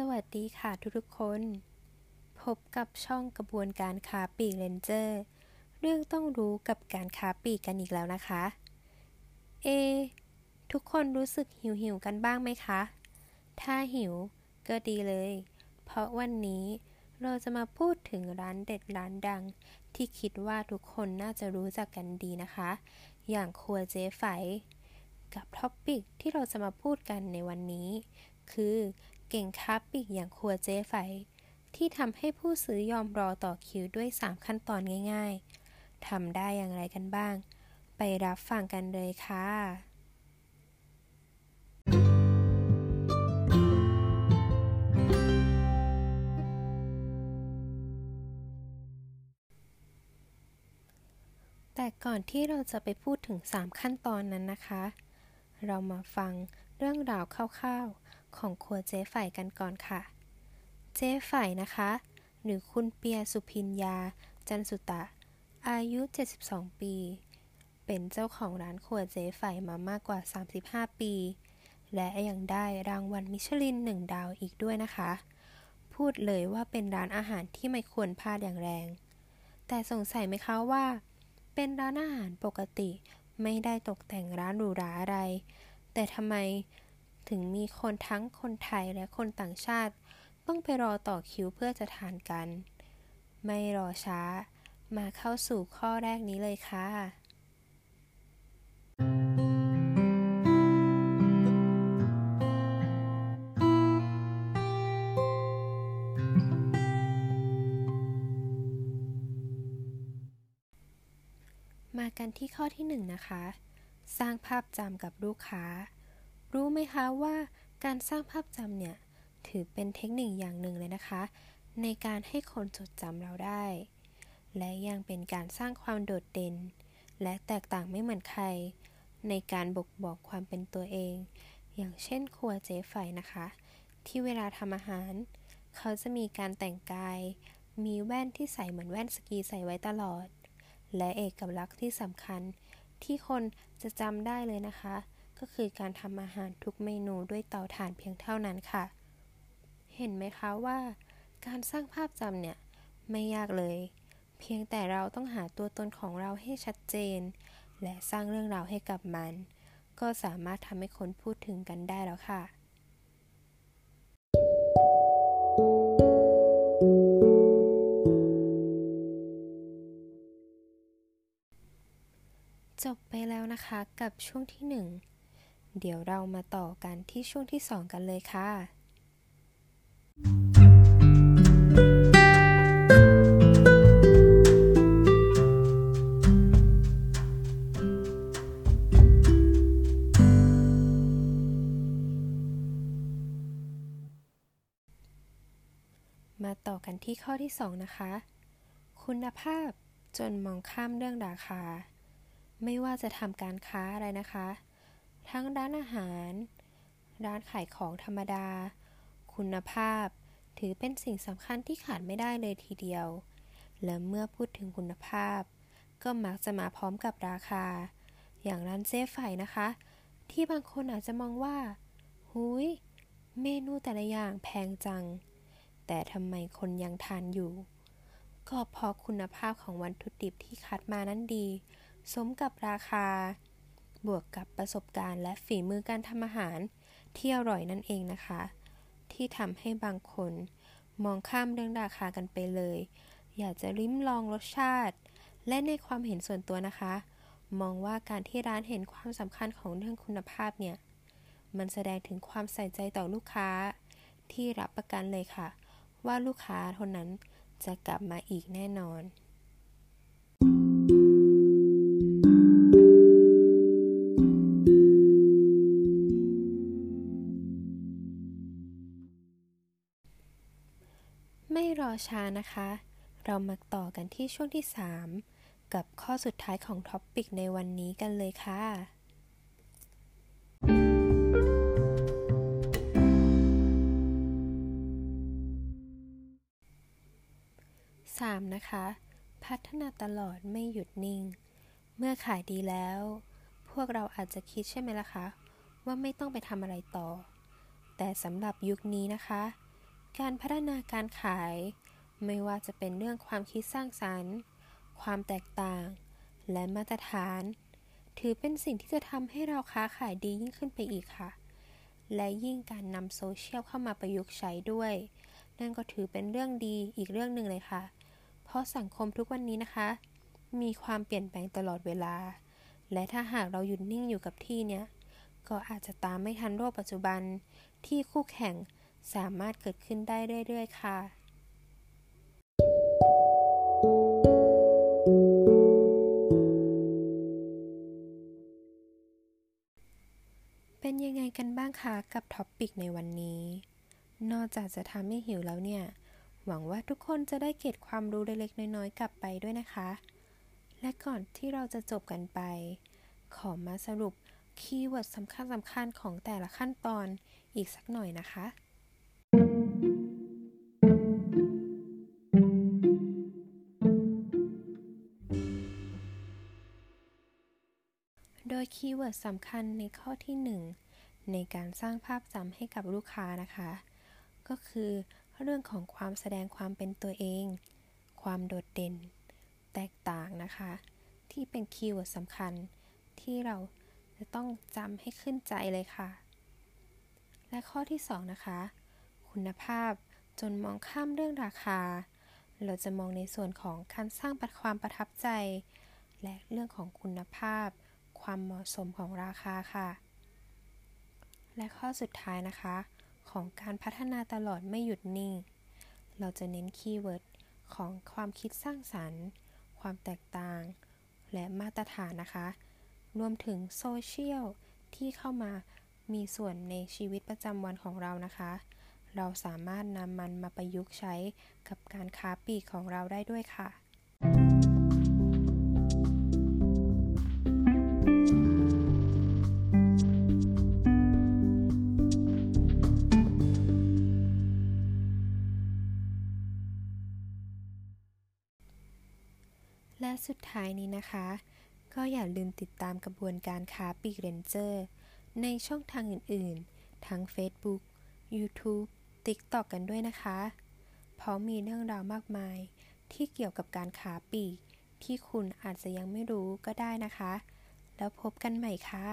สวัสดีค่ะทุกๆคนพบกับช่องกระบวนการค้าปลีกเรนเจอร์เรื่องต้องรู้กับการค้าปลีกกันอีกแล้วนะคะทุกคนรู้สึกหิวๆกันบ้างไหมคะถ้าหิวก็ดีเลยเพราะวันนี้เราจะมาพูดถึงร้านเด็ดร้านดังที่คิดว่าทุกคนน่าจะรู้จักกันดีนะคะอย่างครัวเจ๊ไฝกับท็อปปิกที่เราจะมาพูดกันในวันนี้คือเก่งค้าปลีกอย่างครัวเจ๊ไฝที่ทำให้ผู้ซื้อยอมรอต่อคิวด้วย3ขั้นตอนง่ายๆทำได้อย่างไรกันบ้างไปรับฟังกันเลยค่ะแต่ก่อนที่เราจะไปพูดถึง3ขั้นตอนนั้นนะคะเรามาฟังเรื่องราวคร่าวๆของครัวเจ๊ไฝกันก่อนค่ะเจ๊ไฝนะคะหรือคุณเปียสุพิญญาจันสุตะอายุ72ปีเป็นเจ้าของร้านครัวเจ๊ไฝมามากกว่า35ปีและยังได้รางวัลมิชลิน1ดาวอีกด้วยนะคะพูดเลยว่าเป็นร้านอาหารที่ไม่ควรพลาดอย่างแรงแต่สงสัยไหมคะว่าเป็นร้านอาหารปกติไม่ได้ตกแต่งร้านหรูหราอะไรแต่ทำไมถึงมีคนทั้งคนไทยและคนต่างชาติต้องไปรอต่อคิวเพื่อจะทานกันไม่รอช้ามาเข้าสู่ข้อแรกนี้เลยค่ะมากันที่ข้อที่1นะคะสร้างภาพจำกับลูกค้ารู้ไหมคะว่าการสร้างภาพจำเนี่ยถือเป็นเทคนิคอย่างหนึ่งเลยนะคะในการให้คนจดจำเราได้และยังเป็นการสร้างความโดดเด่นและแตกต่างไม่เหมือนใครในการบ่งบอกความเป็นตัวเองอย่างเช่นครัวเจ๊ไฝนะคะที่เวลาทำอาหารเขาจะมีการแต่งกายมีแว่นที่ใส่เหมือนแว่นสกีใส่ไว้ตลอดและเอกลักษณ์ที่สำคัญที่คนจะจำได้เลยนะคะก็คือการทำอาหารทุกเมนูด้วยเตาถ่านเพียงเท่านั้นค่ะเห็นไหมคะว่าการสร้างภาพจำเนี่ยไม่ยากเลยเพียงแต่เราต้องหาตัวตนของเราให้ชัดเจนและสร้างเรื่องราวให้กับมันก็สามารถทำให้คนพูดถึงกันได้แล้วค่ะจบไปแล้วนะคะกับช่วงที่1เดี๋ยวเรามาต่อกันที่ช่วงที่2กันเลยค่ะมาต่อกันที่ข้อที่2นะคะคุณภาพจนมองข้ามเรื่องราคาไม่ว่าจะทำการค้าอะไรนะคะทั้งร้านอาหารร้านขายของธรรมดาคุณภาพถือเป็นสิ่งสำคัญที่ขาดไม่ได้เลยทีเดียวและเมื่อพูดถึงคุณภาพก็มักจะมาพร้อมกับราคาอย่างร้านเจ๊ไฝนะคะที่บางคนอาจจะมองว่าหุยเมนูแต่ละอย่างแพงจังแต่ทำไมคนยังทานอยู่ก็เพราะคุณภาพของวัตถุดิบที่คัดมานั้นดีสมกับราคาบวกกับประสบการณ์และฝีมือการทำอาหารที่อร่อยนั่นเองนะคะที่ทำให้บางคนมองข้ามเรื่องราคากันไปเลยอยากจะลิ้มลองรสชาติและในความเห็นส่วนตัวนะคะมองว่าการที่ร้านเห็นความสำคัญของเรื่องคุณภาพเนี่ยมันแสดงถึงความใส่ใจต่อลูกค้าที่รับประกันเลยค่ะว่าลูกค้าคนนั้นจะกลับมาอีกแน่นอนไม่รอช้านะคะเรามาต่อกันที่ช่วงที่3กับข้อสุดท้ายของท็อปปิกในวันนี้กันเลยค่ะ3นะคะพัฒนาตลอดไม่หยุดนิ่งเมื่อขายดีแล้วพวกเราอาจจะคิดใช่ไหมล่ะคะว่าไม่ต้องไปทำอะไรต่อแต่สำหรับยุคนี้นะคะ การพัฒนาการขายไม่ว่าจะเป็นเรื่องความคิดสร้างสรรค์ความแตกต่างและมาตรฐานถือเป็นสิ่งที่จะทำให้เราค้าขายดียิ่งขึ้นไปอีกค่ะและยิ่งการนำโซเชียลเข้ามาประยุกต์ใช้ด้วยนั่นก็ถือเป็นเรื่องดีอีกเรื่องหนึ่งเลยค่ะเพราะสังคมทุกวันนี้นะคะมีความเปลี่ยนแปลงตลอดเวลาและถ้าหากเราหยุดนิ่งอยู่กับที่เนี่ยก็อาจจะตามไม่ทันโลกปัจจุบันที่คู่แข่งสามารถเกิดขึ้นได้เรื่อยๆค่ะเป็นยังไงกันบ้างคะกับท็อปปิกในวันนี้นอกจากจะทำให้หิวแล้วเนี่ยหวังว่าทุกคนจะได้เก็บความรู้เล็กๆน้อยๆกลับไปด้วยนะคะและก่อนที่เราจะจบกันไปขอมาสรุปคีย์เวิร์ดสำคัญของแต่ละขั้นตอนอีกสักหน่อยนะคะโดยคีย์เวิร์ดสำคัญในข้อที่1ในการสร้างภาพจำให้กับลูกค้านะคะก็คือเรื่องของความแสดงความเป็นตัวเองความโดดเด่นแตกต่างนะคะที่เป็นคีย์เวิร์ดสำคัญที่เราจะต้องจำให้ขึ้นใจเลยค่ะและข้อที่2นะคะคุณภาพจนมองข้ามเรื่องราคาเราจะมองในส่วนของการสร้างความประทับใจและเรื่องของคุณภาพความเหมาะสมของราคาค่ะและข้อสุดท้ายนะคะของการพัฒนาตลอดไม่หยุดนิ่งเราจะเน้นคีย์เวิร์ดของความคิดสร้างสรรค์ความแตกต่างและมาตรฐานนะคะรวมถึงโซเชียลที่เข้ามามีส่วนในชีวิตประจำวันของเรานะคะเราสามารถนำมันมาประยุกต์ใช้กับการค้าปลีกของเราได้ด้วยค่ะและสุดท้ายนี้นะคะก็อย่าลืมติดตามกระบวนการค้าปลีกเรนเจอร์ในช่องทางอื่นๆทั้ง Facebook YouTube TikTok กันด้วยนะคะเพราะมีเรื่องราวมากมายที่เกี่ยวกับการค้าปลีกที่คุณอาจจะยังไม่รู้ก็ได้นะคะแล้วพบกันใหม่ค่ะ